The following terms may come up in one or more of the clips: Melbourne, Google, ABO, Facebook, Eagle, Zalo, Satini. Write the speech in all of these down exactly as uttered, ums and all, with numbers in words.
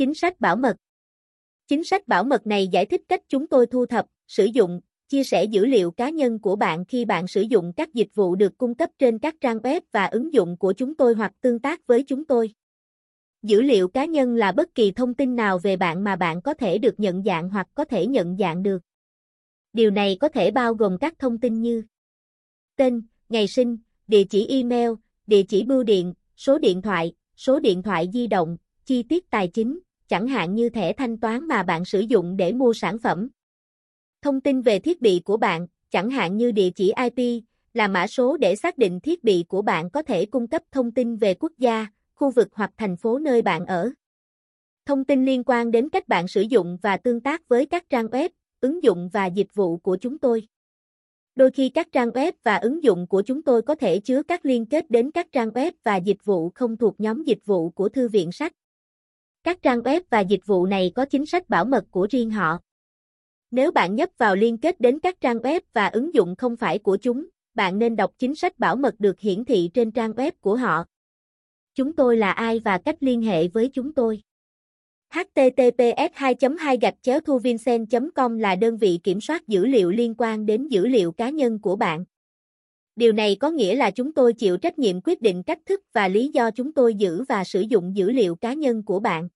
Chính sách bảo mật. Chính sách bảo mật này giải thích cách chúng tôi thu thập, sử dụng, chia sẻ dữ liệu cá nhân của bạn khi bạn sử dụng các dịch vụ được cung cấp trên các trang web và ứng dụng của chúng tôi hoặc tương tác với chúng tôi. Dữ liệu cá nhân là bất kỳ thông tin nào về bạn mà bạn có thể được nhận dạng hoặc có thể nhận dạng được. Điều này có thể bao gồm các thông tin như tên, ngày sinh, địa chỉ email, địa chỉ bưu điện, số điện thoại, số điện thoại di động, chi tiết tài chính, chẳng hạn như thẻ thanh toán mà bạn sử dụng để mua sản phẩm. Thông tin về thiết bị của bạn, chẳng hạn như địa chỉ i pê, là mã số để xác định thiết bị của bạn có thể cung cấp thông tin về quốc gia, khu vực hoặc thành phố nơi bạn ở. Thông tin liên quan đến cách bạn sử dụng và tương tác với các trang web, ứng dụng và dịch vụ của chúng tôi. Đôi khi các trang web và ứng dụng của chúng tôi có thể chứa các liên kết đến các trang web và dịch vụ không thuộc nhóm dịch vụ của thư viện sách. Các trang web và dịch vụ này có chính sách bảo mật của riêng họ. Nếu bạn nhấp vào liên kết đến các trang web và ứng dụng không phải của chúng, bạn nên đọc chính sách bảo mật được hiển thị trên trang web của họ. Chúng tôi là ai và cách liên hệ với chúng tôi. https hai hai gạch chéo thuviensach chấm com là đơn vị kiểm soát dữ liệu liên quan đến dữ liệu cá nhân của bạn. Điều này có nghĩa là chúng tôi chịu trách nhiệm quyết định cách thức và lý do chúng tôi giữ và sử dụng dữ liệu cá nhân của bạn.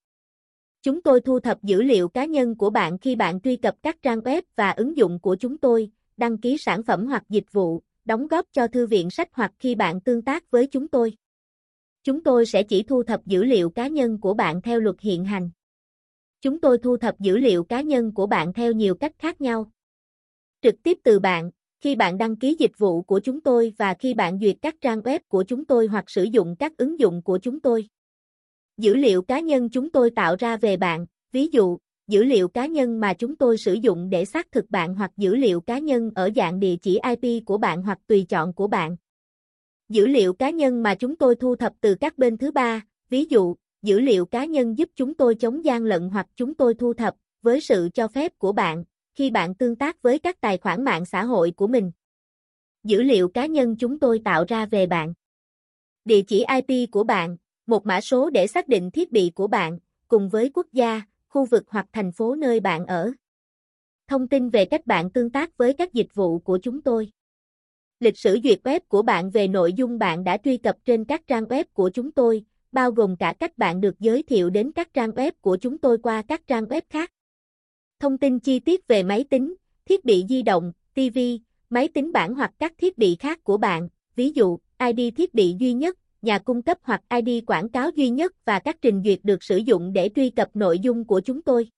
Chúng tôi thu thập dữ liệu cá nhân của bạn khi bạn truy cập các trang web và ứng dụng của chúng tôi, đăng ký sản phẩm hoặc dịch vụ, đóng góp cho thư viện sách hoặc khi bạn tương tác với chúng tôi. Chúng tôi sẽ chỉ thu thập dữ liệu cá nhân của bạn theo luật hiện hành. Chúng tôi thu thập dữ liệu cá nhân của bạn theo nhiều cách khác nhau. Trực tiếp từ bạn, khi bạn đăng ký dịch vụ của chúng tôi và khi bạn duyệt các trang web của chúng tôi hoặc sử dụng các ứng dụng của chúng tôi. Dữ liệu cá nhân chúng tôi tạo ra về bạn, ví dụ, dữ liệu cá nhân mà chúng tôi sử dụng để xác thực bạn hoặc dữ liệu cá nhân ở dạng địa chỉ i pê của bạn hoặc tùy chọn của bạn. Dữ liệu cá nhân mà chúng tôi thu thập từ các bên thứ ba, ví dụ, dữ liệu cá nhân giúp chúng tôi chống gian lận hoặc chúng tôi thu thập, với sự cho phép của bạn, khi bạn tương tác với các tài khoản mạng xã hội của mình. Dữ liệu cá nhân chúng tôi tạo ra về bạn. Địa chỉ i pê của bạn, một mã số để xác định thiết bị của bạn, cùng với quốc gia, khu vực hoặc thành phố nơi bạn ở. Thông tin về cách bạn tương tác với các dịch vụ của chúng tôi. Lịch sử duyệt web của bạn về nội dung bạn đã truy cập trên các trang web của chúng tôi, bao gồm cả cách bạn được giới thiệu đến các trang web của chúng tôi qua các trang web khác. Thông tin chi tiết về máy tính, thiết bị di động, ti vi, máy tính bảng hoặc các thiết bị khác của bạn, ví dụ, i đê thiết bị duy nhất, nhà cung cấp hoặc i đê quảng cáo duy nhất và các trình duyệt được sử dụng để truy cập nội dung của chúng tôi.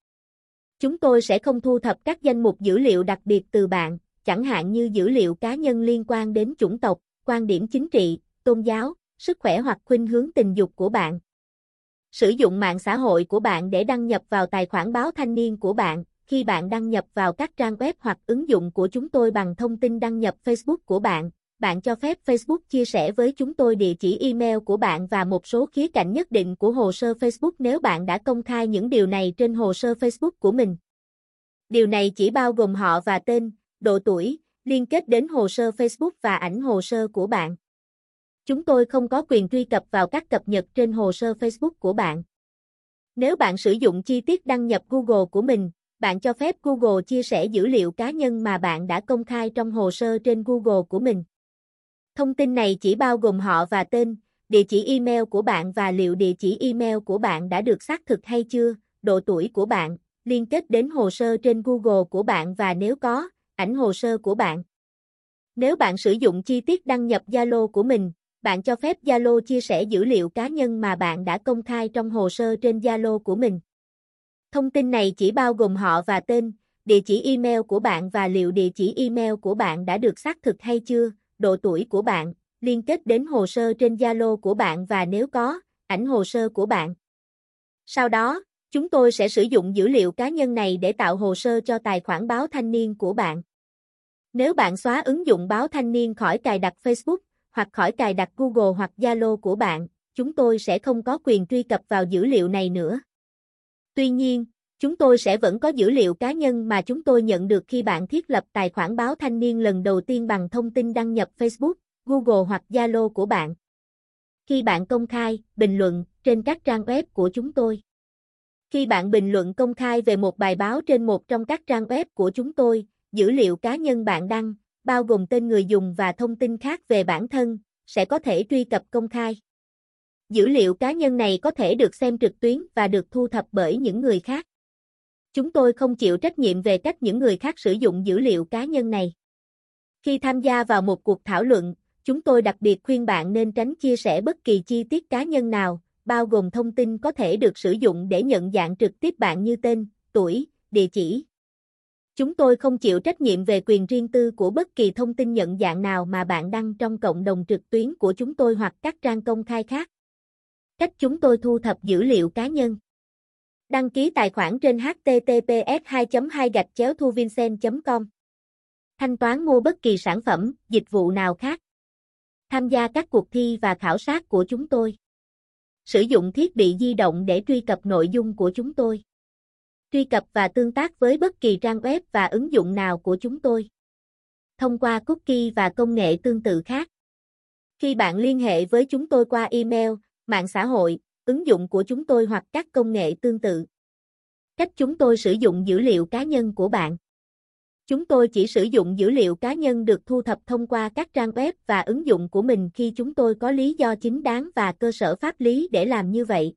Chúng tôi sẽ không thu thập các danh mục dữ liệu đặc biệt từ bạn, chẳng hạn như dữ liệu cá nhân liên quan đến chủng tộc, quan điểm chính trị, tôn giáo, sức khỏe hoặc khuynh hướng tình dục của bạn. Sử dụng mạng xã hội của bạn để đăng nhập vào tài khoản báo Thanh Niên của bạn, khi bạn đăng nhập vào các trang web hoặc ứng dụng của chúng tôi bằng thông tin đăng nhập Facebook của bạn. Bạn cho phép Facebook chia sẻ với chúng tôi địa chỉ email của bạn và một số khía cạnh nhất định của hồ sơ Facebook nếu bạn đã công khai những điều này trên hồ sơ Facebook của mình. Điều này chỉ bao gồm họ và tên, độ tuổi, liên kết đến hồ sơ Facebook và ảnh hồ sơ của bạn. Chúng tôi không có quyền truy cập vào các cập nhật trên hồ sơ Facebook của bạn. Nếu bạn sử dụng chi tiết đăng nhập Google của mình, bạn cho phép Google chia sẻ dữ liệu cá nhân mà bạn đã công khai trong hồ sơ trên Google của mình. Thông tin này chỉ bao gồm họ và tên, địa chỉ email của bạn và liệu địa chỉ email của bạn đã được xác thực hay chưa, độ tuổi của bạn, liên kết đến hồ sơ trên Google của bạn và nếu có, ảnh hồ sơ của bạn. Nếu bạn sử dụng chi tiết đăng nhập Zalo của mình, bạn cho phép Zalo chia sẻ dữ liệu cá nhân mà bạn đã công khai trong hồ sơ trên Zalo của mình. Thông tin này chỉ bao gồm họ và tên, địa chỉ email của bạn và liệu địa chỉ email của bạn đã được xác thực hay chưa, độ tuổi của bạn, liên kết đến hồ sơ trên Zalo của bạn và nếu có, ảnh hồ sơ của bạn. Sau đó, chúng tôi sẽ sử dụng dữ liệu cá nhân này để tạo hồ sơ cho tài khoản báo Thanh Niên của bạn. Nếu bạn xóa ứng dụng báo Thanh Niên khỏi cài đặt Facebook, hoặc khỏi cài đặt Google hoặc Zalo của bạn, chúng tôi sẽ không có quyền truy cập vào dữ liệu này nữa. Tuy nhiên, chúng tôi sẽ vẫn có dữ liệu cá nhân mà chúng tôi nhận được khi bạn thiết lập tài khoản báo Thanh Niên lần đầu tiên bằng thông tin đăng nhập Facebook, Google hoặc Zalo của bạn. Khi bạn công khai, bình luận trên các trang web của chúng tôi. Khi bạn bình luận công khai về một bài báo trên một trong các trang web của chúng tôi, dữ liệu cá nhân bạn đăng, bao gồm tên người dùng và thông tin khác về bản thân, sẽ có thể truy cập công khai. Dữ liệu cá nhân này có thể được xem trực tuyến và được thu thập bởi những người khác. Chúng tôi không chịu trách nhiệm về cách những người khác sử dụng dữ liệu cá nhân này. Khi tham gia vào một cuộc thảo luận, chúng tôi đặc biệt khuyên bạn nên tránh chia sẻ bất kỳ chi tiết cá nhân nào, bao gồm thông tin có thể được sử dụng để nhận dạng trực tiếp bạn như tên, tuổi, địa chỉ. Chúng tôi không chịu trách nhiệm về quyền riêng tư của bất kỳ thông tin nhận dạng nào mà bạn đăng trong cộng đồng trực tuyến của chúng tôi hoặc các trang công khai khác. Cách chúng tôi thu thập dữ liệu cá nhân. Đăng ký tài khoản trên h t t p s hai chấm hai gạch chéo thuviensach chấm com. Thanh toán mua bất kỳ sản phẩm, dịch vụ nào khác. Tham gia các cuộc thi và khảo sát của chúng tôi. Sử dụng thiết bị di động để truy cập nội dung của chúng tôi. Truy cập và tương tác với bất kỳ trang web và ứng dụng nào của chúng tôi. Thông qua cookie và công nghệ tương tự khác. Khi bạn liên hệ với chúng tôi qua email, mạng xã hội, ứng dụng của chúng tôi hoặc các công nghệ tương tự. Cách chúng tôi sử dụng dữ liệu cá nhân của bạn. Chúng tôi chỉ sử dụng dữ liệu cá nhân được thu thập thông qua các trang web và ứng dụng của mình khi chúng tôi có lý do chính đáng và cơ sở pháp lý để làm như vậy.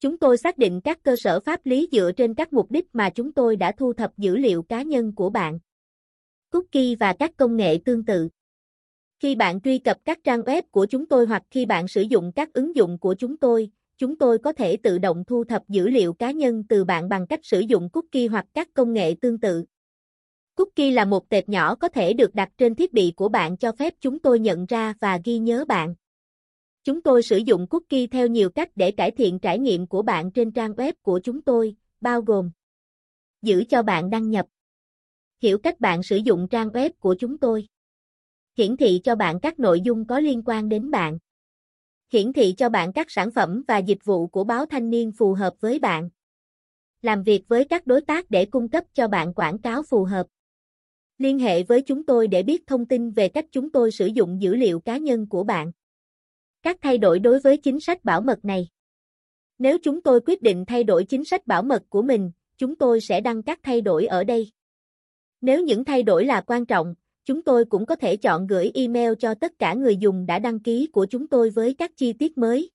Chúng tôi xác định các cơ sở pháp lý dựa trên các mục đích mà chúng tôi đã thu thập dữ liệu cá nhân của bạn. Cookie và các công nghệ tương tự. Khi bạn truy cập các trang web của chúng tôi hoặc khi bạn sử dụng các ứng dụng của chúng tôi, chúng tôi có thể tự động thu thập dữ liệu cá nhân từ bạn bằng cách sử dụng cookie hoặc các công nghệ tương tự. Cookie là một tệp nhỏ có thể được đặt trên thiết bị của bạn cho phép chúng tôi nhận ra và ghi nhớ bạn. Chúng tôi sử dụng cookie theo nhiều cách để cải thiện trải nghiệm của bạn trên trang web của chúng tôi, bao gồm giữ cho bạn đăng nhập, hiểu cách bạn sử dụng trang web của chúng tôi, hiển thị cho bạn các nội dung có liên quan đến bạn, hiển thị cho bạn các sản phẩm và dịch vụ của báo Thanh Niên phù hợp với bạn, làm việc với các đối tác để cung cấp cho bạn quảng cáo phù hợp. Liên hệ với chúng tôi để biết thông tin về cách chúng tôi sử dụng dữ liệu cá nhân của bạn. Các thay đổi đối với chính sách bảo mật này. Nếu chúng tôi quyết định thay đổi chính sách bảo mật của mình, chúng tôi sẽ đăng các thay đổi ở đây. Nếu những thay đổi là quan trọng, chúng tôi cũng có thể chọn gửi email cho tất cả người dùng đã đăng ký của chúng tôi với các chi tiết mới.